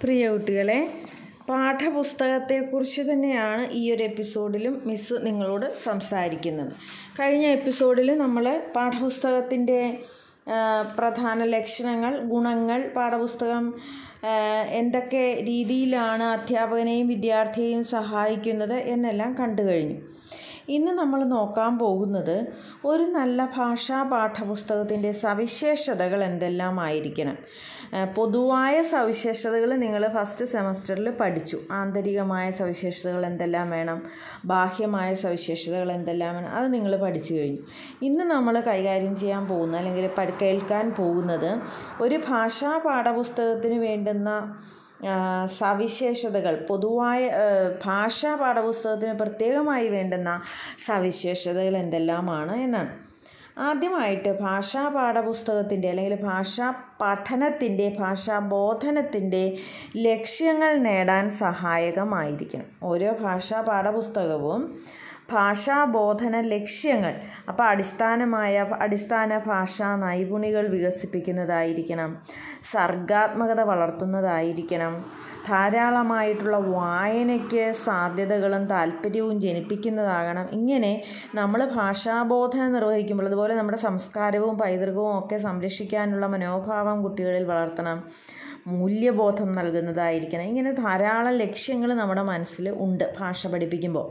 പ്രിയ കുട്ടികളെ, പാഠപുസ്തകത്തെക്കുറിച്ച് തന്നെയാണ് ഈ ഒരു എപ്പിസോഡിലും മിസ് നിങ്ങളോട് സംസാരിക്കുന്നത്. കഴിഞ്ഞ എപ്പിസോഡിൽ നമ്മൾ പാഠപുസ്തകത്തിൻ്റെ പ്രധാന ലക്ഷണങ്ങൾ, ഗുണങ്ങൾ, പാഠപുസ്തകം എന്തൊക്കെ രീതിയിലാണ് അധ്യാപകനെയും വിദ്യാർത്ഥിയെയും സഹായിക്കുന്നത് എന്നെല്ലാം കണ്ടു കഴിഞ്ഞു. ഇന്ന് നമ്മൾ നോക്കാൻ പോകുന്നത് ഒരു നല്ല ഭാഷാ പാഠപുസ്തകത്തിൻ്റെ സവിശേഷതകൾ എന്തെല്ലാമായിരിക്കണം. പൊതുവായ സവിശേഷതകൾ നിങ്ങൾ ഫസ്റ്റ് സെമസ്റ്ററിൽ പഠിച്ചു. ആന്തരികമായ സവിശേഷതകൾ എന്തെല്ലാം വേണം, ബാഹ്യമായ സവിശേഷതകൾ എന്തെല്ലാം വേണം, അത് നിങ്ങൾ പഠിച്ചു കഴിഞ്ഞു. ഇന്ന് നമ്മൾ കൈകാര്യം ചെയ്യാൻ പോകുന്ന അല്ലെങ്കിൽ കേൾക്കാൻ പോകുന്നത് ഒരു ഭാഷാ പാഠപുസ്തകത്തിന് വേണ്ടുന്ന സവിശേഷതകൾ, പൊതുവായ ഭാഷാ പാഠപുസ്തകത്തിന് പ്രത്യേകമായി വേണ്ടുന്ന സവിശേഷതകൾ എന്തെല്ലാമാണ് എന്നാണ്. ആദ്യമായിട്ട് ഭാഷാ പാഠപുസ്തകത്തിൻ്റെ അല്ലെങ്കിൽ ഭാഷാ പഠനത്തിൻ്റെ, ഭാഷാ ബോധനത്തിൻ്റെ ലക്ഷ്യങ്ങൾ നേടാൻ സഹായകമായിരിക്കണം. ഓരോ ഭാഷാ പാഠപുസ്തകവും ഭാഷാബോധന ലക്ഷ്യങ്ങൾ, അപ്പോൾ അടിസ്ഥാന ഭാഷാ നൈപുണികൾ വികസിപ്പിക്കുന്നതായിരിക്കണം, സർഗാത്മകത വളർത്തുന്നതായിരിക്കണം, ധാരാളമായിട്ടുള്ള വായനയ്ക്ക് സാധ്യതകളും താല്പര്യവും ജനിപ്പിക്കുന്നതാകണം. ഇങ്ങനെ നമ്മൾ ഭാഷാബോധനം നിർവഹിക്കുമ്പോൾ അതുപോലെ നമ്മുടെ സംസ്കാരവും പൈതൃകവും ഒക്കെ സംരക്ഷിക്കാനുള്ള മനോഭാവം കുട്ടികളിൽ വളർത്തണം, മൂല്യബോധം നൽകുന്നതായിരിക്കണം. ഇങ്ങനെ ധാരാളം ലക്ഷ്യങ്ങൾ നമ്മുടെ മനസ്സിൽ ഉണ്ട് ഭാഷ പഠിപ്പിക്കുമ്പോൾ.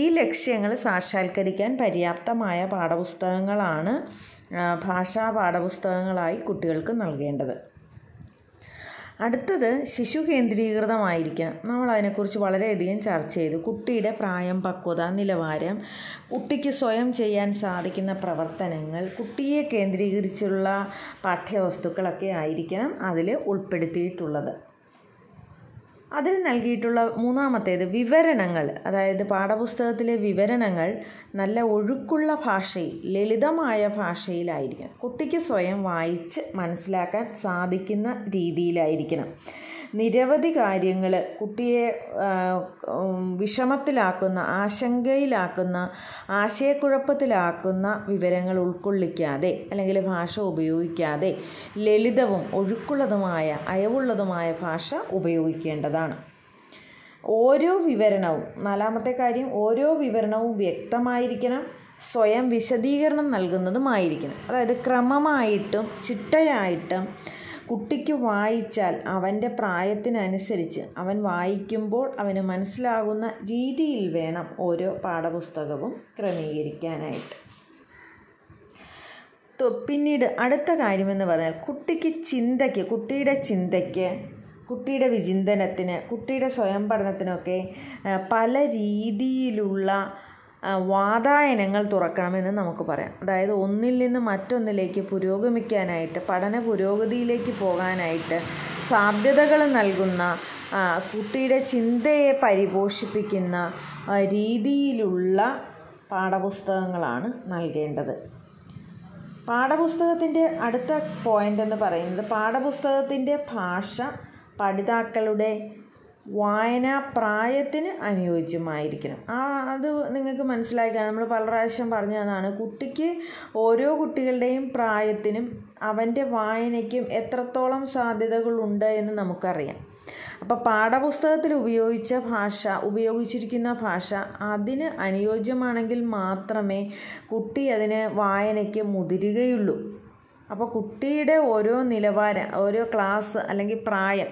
ഈ ലക്ഷ്യങ്ങൾ സാക്ഷാത്കരിക്കാൻ പര്യാപ്തമായ പാഠപുസ്തകങ്ങളാണ് ഭാഷാ പാഠപുസ്തകങ്ങളായി കുട്ടികൾക്ക് നൽകേണ്ടത്. അടുത്തത് ശിശു കേന്ദ്രീകൃതമായിരിക്കണം. നമ്മളതിനെക്കുറിച്ച് വളരെയധികം ചർച്ച ചെയ്തു. കുട്ടിയുടെ പ്രായം, പക്വത, നിലവാരം, കുട്ടിക്ക് സ്വയം ചെയ്യാൻ സാധിക്കുന്ന പ്രവർത്തനങ്ങൾ, കുട്ടിയെ കേന്ദ്രീകരിച്ചുള്ള പാഠ്യവസ്തുക്കളൊക്കെ ആയിരിക്കണം അതിൽ ഉൾപ്പെടുത്തിയിട്ടുള്ളത്. അതിൽ നൽകിയിട്ടുള്ള മൂന്നാമത്തേത് വിവരണങ്ങൾ. അതായത് പാഠപുസ്തകത്തിലെ വിവരണങ്ങൾ നല്ല ഒഴുക്കുള്ള ഭാഷയിൽ, ലളിതമായ ഭാഷയിലായിരിക്കണം. കുട്ടിക്ക് സ്വയം വായിച്ച് മനസ്സിലാക്കാൻ സാധിക്കുന്ന രീതിയിലായിരിക്കണം. നിരവധി കാര്യങ്ങൾ കുട്ടിയെ വിഷമത്തിലാക്കുന്ന, ആശങ്കയിലാക്കുന്ന, ആശയക്കുഴപ്പത്തിലാക്കുന്ന വിവരങ്ങൾ ഉൾക്കൊള്ളിക്കാതെ അല്ലെങ്കിൽ ഭാഷ ഉപയോഗിക്കാതെ ലളിതവും ഒഴുക്കുള്ളതുമായ, അയവുള്ളതുമായ ഭാഷ ഉപയോഗിക്കേണ്ടതാണ്. ഓരോ വിവരണവും, നാലാമത്തെ കാര്യം, ഓരോ വിവരണവും വ്യക്തമായിരിക്കണം, സ്വയം വിശദീകരണം നൽകുന്നതുമായിരിക്കണം. അതായത് ക്രമമായിട്ടും ചിട്ടയായിട്ടും കുട്ടിക്ക് വായിച്ചാൽ അവൻ്റെ പ്രായത്തിനനുസരിച്ച് അവൻ വായിക്കുമ്പോൾ അവന് മനസ്സിലാകുന്ന രീതിയിൽ വേണം ഓരോ പാഠപുസ്തകവും ക്രമീകരിക്കാനായിട്ട്. പിന്നീട് അടുത്ത കാര്യമെന്ന് പറഞ്ഞാൽ കുട്ടിയുടെ ചിന്തയ്ക്ക്, കുട്ടിയുടെ വിചിന്തനത്തിന്, കുട്ടിയുടെ സ്വയം പഠനത്തിനൊക്കെ പല രീതിയിലുള്ള വാതായനങ്ങൾ തുറക്കണമെന്ന് നമുക്ക് പറയാം. അതായത് ഒന്നിൽ നിന്ന് മറ്റൊന്നിലേക്ക് പുരോഗമിക്കാനായിട്ട്, പഠന പുരോഗതിയിലേക്ക് പോകാനായിട്ട് സാധ്യതകൾ നൽകുന്ന, കുട്ടിയുടെ ചിന്തയെ പരിപോഷിപ്പിക്കുന്ന രീതിയിലുള്ള പാഠപുസ്തകങ്ങളാണ് നൽകേണ്ടത്. പാഠപുസ്തകത്തിൻ്റെ അടുത്ത പോയിൻ്റ് എന്ന് പറയുന്നത് പാഠപുസ്തകത്തിൻ്റെ ഭാഷ പഠിതാക്കളുടെ വായനാ പ്രായത്തിന് അനുയോജ്യമായിരിക്കണം. അത് നിങ്ങൾക്ക് മനസ്സിലാക്കാൻ നമ്മൾ പല പ്രാവശ്യം പറഞ്ഞതാണ്. കുട്ടിക്ക്, ഓരോ കുട്ടികളുടെയും പ്രായത്തിനും അവൻ്റെ വായനയ്ക്കും എത്രത്തോളം സാധ്യതകളുണ്ട് എന്ന് നമുക്കറിയാം. അപ്പോൾ പാഠപുസ്തകത്തിൽ ഉപയോഗിച്ചിരിക്കുന്ന ഭാഷ അതിന് അനുയോജ്യമാണെങ്കിൽ മാത്രമേ കുട്ടി അതിന് വായനയ്ക്ക് മുതിരുകയുള്ളൂ. അപ്പോൾ കുട്ടിയുടെ ഓരോ നിലവാരം, ഓരോ ക്ലാസ് അല്ലെങ്കിൽ പ്രായം,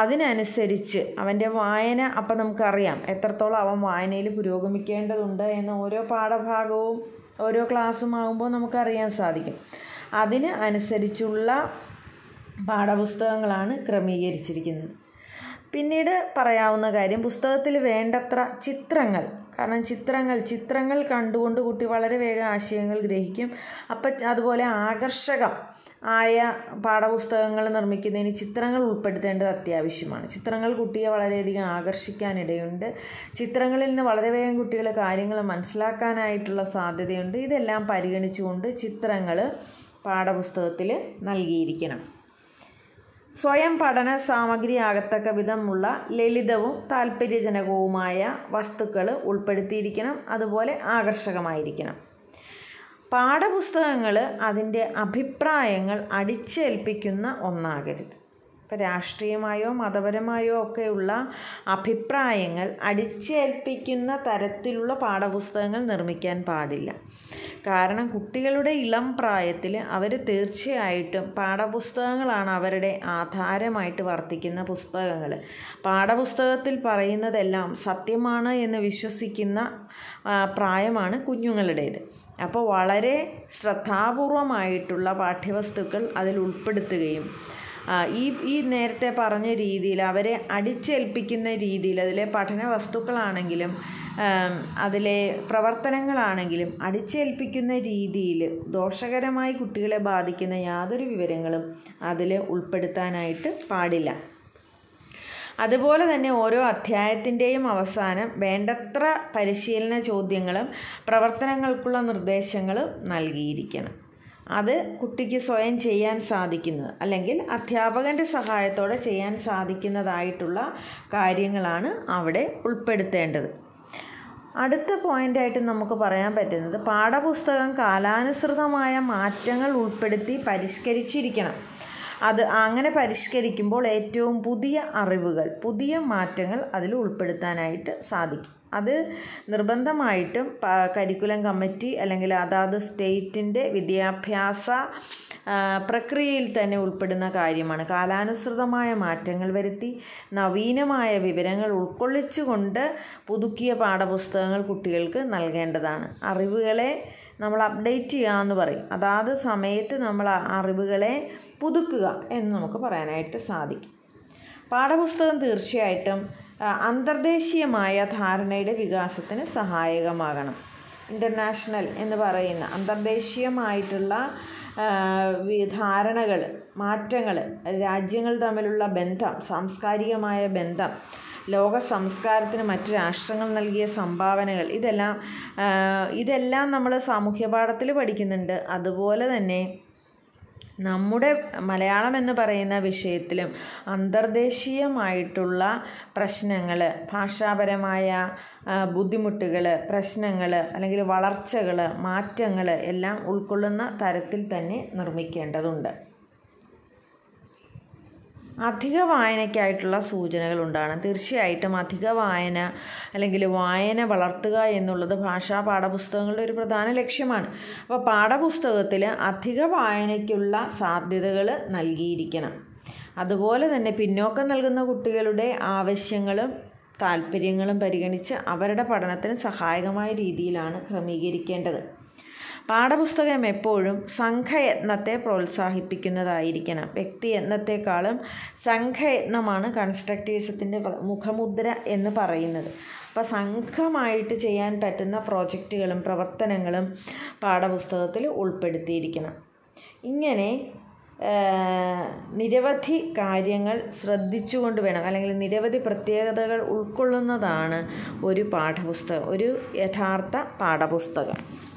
അതിനനുസരിച്ച് അവൻ്റെ വായന, അപ്പം നമുക്കറിയാം എത്രത്തോളം അവൻ വായനയിൽ പുരോഗമിക്കേണ്ടതുണ്ട് എന്ന് ഓരോ പാഠഭാഗവും ഓരോ ക്ലാസ്സും ആകുമ്പോൾ നമുക്കറിയാൻ സാധിക്കും. അതിന് അനുസരിച്ചുള്ള പാഠപുസ്തകങ്ങളാണ് ക്രമീകരിച്ചിരിക്കുന്നത്. പിന്നീട് പറയാവുന്ന കാര്യം, പുസ്തകത്തിൽ വേണ്ടത്ര ചിത്രങ്ങൾ. കാരണം ചിത്രങ്ങൾ കണ്ടുകൊണ്ട് കുട്ടി വളരെ വേഗം ആശയങ്ങൾ ഗ്രഹിക്കും. അപ്പം അതുപോലെ ആകർഷകം ആയ പാഠപുസ്തകങ്ങൾ നിർമ്മിക്കുന്നതിന് ചിത്രങ്ങൾ ഉൾപ്പെടുത്തേണ്ടത് അത്യാവശ്യമാണ്. ചിത്രങ്ങൾ കുട്ടിയെ വളരെയധികം ആകർഷിക്കാനിടയുണ്ട്. ചിത്രങ്ങളിൽ നിന്ന് വളരെ വേഗം കുട്ടികൾ കാര്യങ്ങൾ മനസ്സിലാക്കാനായിട്ടുള്ള സാധ്യതയുണ്ട്. ഇതെല്ലാം പരിഗണിച്ചുകൊണ്ട് ചിത്രങ്ങൾ പാഠപുസ്തകത്തിൽ നൽകിയിരിക്കണം. സ്വയം പഠന സാമഗ്രിയാകത്തക്ക വിധമുള്ള ലളിതവും താല്പര്യജനകവുമായ വസ്തുക്കൾ ഉൾപ്പെടുത്തിയിരിക്കണം. അതുപോലെ ആകർഷകമായിരിക്കണം. പാഠപുസ്തകങ്ങൾ അതിൻ്റെ അഭിപ്രായങ്ങൾ അടിച്ചേൽപ്പിക്കുന്ന ഒന്നാകരുത്. ഇപ്പം രാഷ്ട്രീയമായോ മതപരമായോ ഒക്കെയുള്ള അഭിപ്രായങ്ങൾ അടിച്ചേൽപ്പിക്കുന്ന തരത്തിലുള്ള പാഠപുസ്തകങ്ങൾ നിർമ്മിക്കാൻ പാടില്ല. കാരണം കുട്ടികളുടെ ഇളം പ്രായത്തിൽ അവർ തീർച്ചയായിട്ടും പാഠപുസ്തകങ്ങളാണ് അവരുടെ ആധാരമായിട്ട് വർത്തിക്കുന്ന പുസ്തകങ്ങൾ. പാഠപുസ്തകത്തിൽ പറയുന്നതെല്ലാം സത്യമാണ് എന്ന് വിശ്വസിക്കുന്ന പ്രായമാണ് കുഞ്ഞുങ്ങളുടേത്. അപ്പോൾ വളരെ ശ്രദ്ധാപൂർവമായിട്ടുള്ള പാഠ്യവസ്തുക്കൾ അതിൽ ഉൾപ്പെടുത്തുകയും ഈ നേരത്തെ പറഞ്ഞ രീതിയിൽ അവരെ അടിച്ചേൽപ്പിക്കുന്ന രീതിയിൽ അതിലെ പഠന വസ്തുക്കളാണെങ്കിലും അതിലെ പ്രവർത്തനങ്ങളാണെങ്കിലും അടിച്ചേൽപ്പിക്കുന്ന രീതിയിൽ ദോഷകരമായി കുട്ടികളെ ബാധിക്കുന്ന യാതൊരു വിവരങ്ങളും അതിൽ ഉൾപ്പെടുത്താനായിട്ട് പാടില്ല. അതുപോലെ തന്നെ ഓരോ അധ്യായത്തിൻ്റെയും അവസാനം വേണ്ടത്ര പരിശീലന ചോദ്യങ്ങളും പ്രവർത്തനങ്ങൾക്കുള്ള നിർദ്ദേശങ്ങളും നൽകിയിരിക്കണം. അത് കുട്ടിക്ക് സ്വയം ചെയ്യാൻ സാധിക്കുന്നത് അല്ലെങ്കിൽ അധ്യാപകൻ്റെ സഹായത്തോടെ ചെയ്യാൻ സാധിക്കുന്നതായിട്ടുള്ള കാര്യങ്ങളാണ് അവിടെ ഉൾപ്പെടുത്തേണ്ടത്. അടുത്ത പോയിൻ്റായിട്ട് നമുക്ക് പറയാൻ പറ്റുന്നത് പാഠപുസ്തകം കാലാനുസൃതമായ മാറ്റങ്ങൾ ഉൾപ്പെടുത്തി പരിഷ്കരിച്ചിരിക്കണം. അത് അങ്ങനെ പരിഷ്കരിക്കുമ്പോൾ ഏറ്റവും പുതിയ അറിവുകൾ, പുതിയ മാറ്റങ്ങൾ അതിൽ ഉൾപ്പെടുത്താനായിട്ട് സാധിക്കും. അത് നിർബന്ധമായിട്ടും കരിക്കുലം കമ്മിറ്റി അല്ലെങ്കിൽ അതാത് സ്റ്റേറ്റിൻ്റെ വിദ്യാഭ്യാസ പ്രക്രിയയിൽ തന്നെ ഉൾപ്പെടുന്ന കാര്യമാണ്. കാലാനുസൃതമായ മാറ്റങ്ങൾ വരുത്തി നവീനമായ വിവരങ്ങൾ ഉൾക്കൊള്ളിച്ചുകൊണ്ട് പുതുക്കിയ പാഠപുസ്തകങ്ങൾ കുട്ടികൾക്ക് നൽകേണ്ടതാണ്. അറിവുകളെ നമ്മൾ അപ്ഡേറ്റ് ചെയ്യുക എന്ന് പറയും. അതാത് സമയത്ത് നമ്മൾ അറിവുകളെ പുതുക്കുക എന്ന് നമുക്ക് പറയാനായിട്ട് സാധിക്കും. പാഠപുസ്തകം തീർച്ചയായിട്ടും അന്തർദേശീയമായ ധാരണയുടെ വികാസത്തിന് സഹായകമാകണം. ഇൻ്റർനാഷണൽ എന്ന് പറയുന്ന അന്തർദേശീയമായിട്ടുള്ള ധാരണകൾ, മാറ്റങ്ങൾ, രാജ്യങ്ങൾ തമ്മിലുള്ള ബന്ധം, സാംസ്കാരികമായ ബന്ധം, ലോക സംസ്കാരത്തിന് മറ്റ് രാഷ്ട്രങ്ങൾ നൽകിയ സംഭാവനകൾ, ഇതെല്ലാം നമ്മൾ സാമൂഹ്യപാഠത്തിൽ പഠിക്കുന്നുണ്ട്. അതുപോലെ തന്നെ നമ്മുടെ മലയാളം എന്ന് പറയുന്ന വിഷയത്തിലും അന്തർദേശീയമായിട്ടുള്ള പ്രശ്നങ്ങൾ, ഭാഷാപരമായ ബുദ്ധിമുട്ടുകൾ, പ്രശ്നങ്ങൾ അല്ലെങ്കിൽ വളർച്ചകൾ, മാറ്റങ്ങൾ എല്ലാം ഉൾക്കൊള്ളുന്ന തരത്തിൽ തന്നെ നിർമ്മിക്കേണ്ടതുണ്ട്. അധിക വായനയ്ക്കായിട്ടുള്ള സൂചനകൾ ഉണ്ടാണ്. തീർച്ചയായിട്ടും അധിക വായന അല്ലെങ്കിൽ വായന വളർത്തുക എന്നുള്ളത് ഭാഷാ പാഠപുസ്തകങ്ങളുടെ ഒരു പ്രധാന ലക്ഷ്യമാണ്. അപ്പോൾ പാഠപുസ്തകത്തിൽ അധിക വായനയ്ക്കുള്ള സാധ്യതകൾ നൽകിയിരിക്കണം. അതുപോലെ തന്നെ പിന്നോക്കം നൽകുന്ന കുട്ടികളുടെ ആവശ്യങ്ങളും താല്പര്യങ്ങളും പരിഗണിച്ച് അവരുടെ പഠനത്തിന് സഹായകമായ രീതിയിലാണ് ക്രമീകരിക്കേണ്ടത്. പാഠപുസ്തകം എപ്പോഴും സംഘയത്നത്തെ പ്രോത്സാഹിപ്പിക്കുന്നതായിരിക്കണം. വ്യക്തിയത്നത്തെക്കാളും സംഘയത്നമാണ് കൺസ്ട്രക്റ്റീവിസത്തിൻ്റെ മുഖമുദ്ര എന്ന് പറയുന്നത്. അപ്പോൾ സംഘമായിട്ട് ചെയ്യാൻ പറ്റുന്ന പ്രോജക്റ്റുകളും പ്രവർത്തനങ്ങളും പാഠപുസ്തകത്തിൽ ഉൾപ്പെടുത്തിയിരിക്കണം. ഇങ്ങനെ നിരവധി കാര്യങ്ങൾ ശ്രദ്ധിച്ചുകൊണ്ട് വേണം, അല്ലെങ്കിൽ നിരവധി പ്രത്യേകതകൾ ഉൾക്കൊള്ളുന്നതാണ് ഒരു പാഠപുസ്തകം, ഒരു യഥാർത്ഥ പാഠപുസ്തകം.